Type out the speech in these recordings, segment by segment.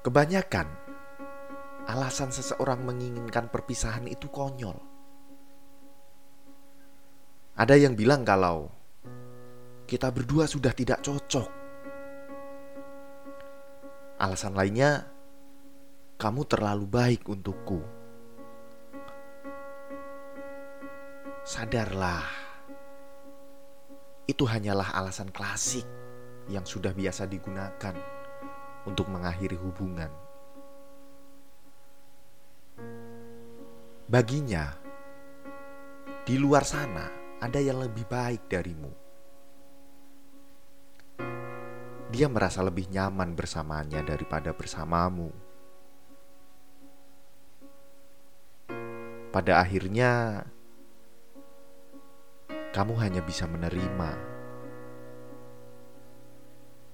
Kebanyakan, alasan seseorang menginginkan perpisahan itu konyol. Ada yang bilang kalau kita berdua sudah tidak cocok. Alasan lainnya, kamu terlalu baik untukku. Sadarlah, itu hanyalah alasan klasik yang sudah biasa digunakan untuk mengakhiri hubungan. Baginya, di luar sana ada yang lebih baik darimu. Dia merasa lebih nyaman bersamanya daripada bersamamu. Pada akhirnya, kamu hanya bisa menerima,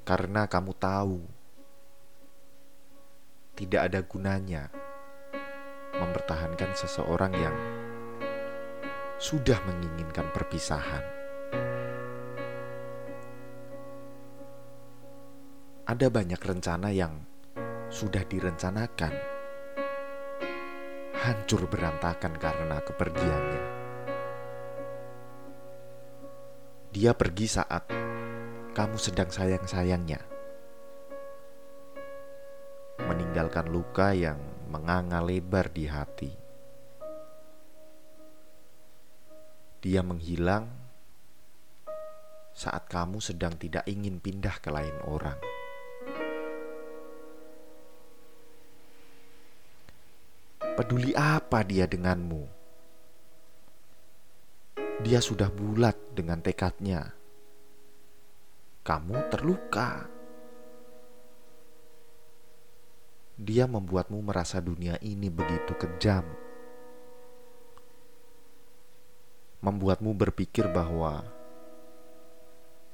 karena kamu tahu tidak ada gunanya mempertahankan seseorang yang sudah menginginkan perpisahan. Ada banyak rencana yang sudah direncanakan, hancur berantakan karena kepergiannya. Dia pergi saat kamu sedang sayang-sayangnya, meninggalkan luka yang menganga lebar di hati. Dia menghilang saat kamu sedang tidak ingin pindah ke lain orang. Peduli apa dia denganmu? Dia sudah bulat dengan tekadnya. Kamu terluka. Dia membuatmu merasa dunia ini begitu kejam, membuatmu berpikir bahwa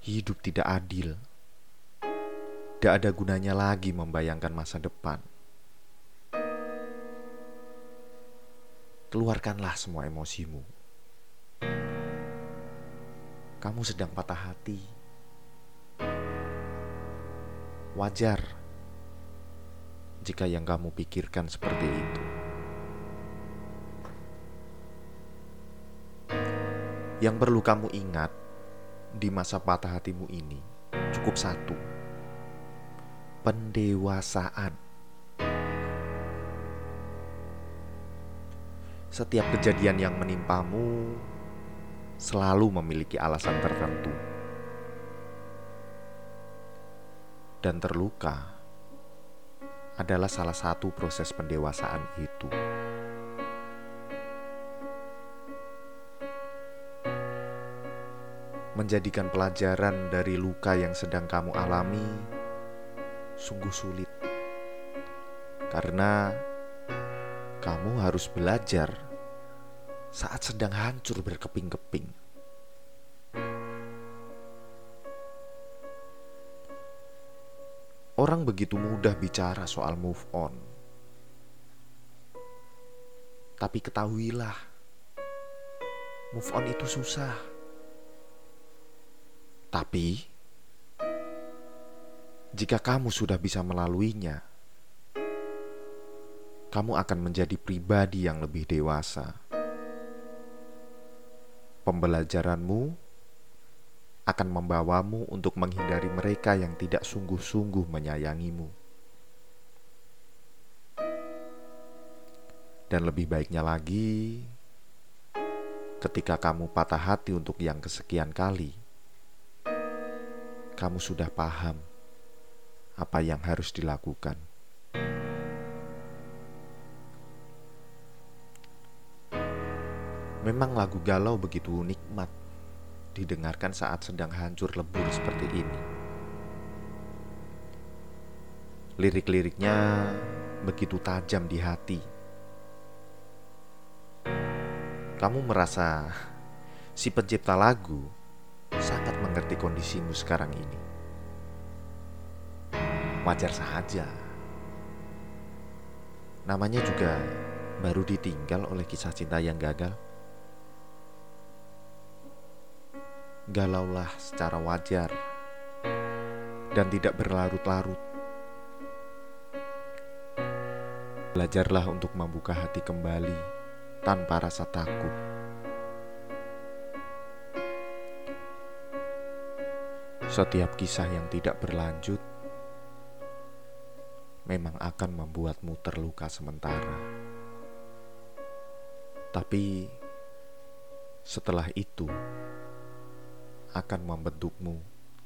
hidup tidak adil. Tidak ada gunanya lagi membayangkan masa depan. Keluarkanlah semua emosimu. Kamu sedang patah hati. Wajar jika yang kamu pikirkan seperti itu. Yang perlu kamu ingat di masa patah hatimu ini cukup satu: pendewasaan. Setiap kejadian yang menimpamu selalu memiliki alasan tertentu. Dan terluka adalah salah satu proses pendewasaan itu. Menjadikan pelajaran dari luka yang sedang kamu alami sungguh sulit, karena kamu harus belajar saat sedang hancur berkeping-keping. Orang begitu mudah bicara soal move on. Tapi ketahuilah, move on itu susah. Tapi jika kamu sudah bisa melaluinya, kamu akan menjadi pribadi yang lebih dewasa. Pembelajaranmu akan membawamu untuk menghindari mereka yang tidak sungguh-sungguh menyayangimu. Dan lebih baiknya lagi, ketika kamu patah hati untuk yang kesekian kali, kamu sudah paham apa yang harus dilakukan. Memang lagu galau begitu nikmat didengarkan saat sedang hancur lebur seperti ini. Lirik-liriknya begitu tajam di hati. Kamu merasa si pencipta lagu sangat mengerti kondisimu sekarang ini. Wajar saja. Namanya juga baru ditinggal oleh kisah cinta yang gagal. Galaulah secara wajar dan tidak berlarut-larut. Belajarlah untuk membuka hati kembali tanpa rasa takut. Setiap kisah yang tidak berlanjut memang akan membuatmu terluka sementara. Tapi setelah itu akan membentukmu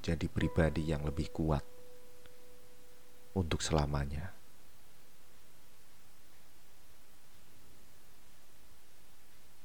jadi pribadi yang lebih kuat untuk selamanya.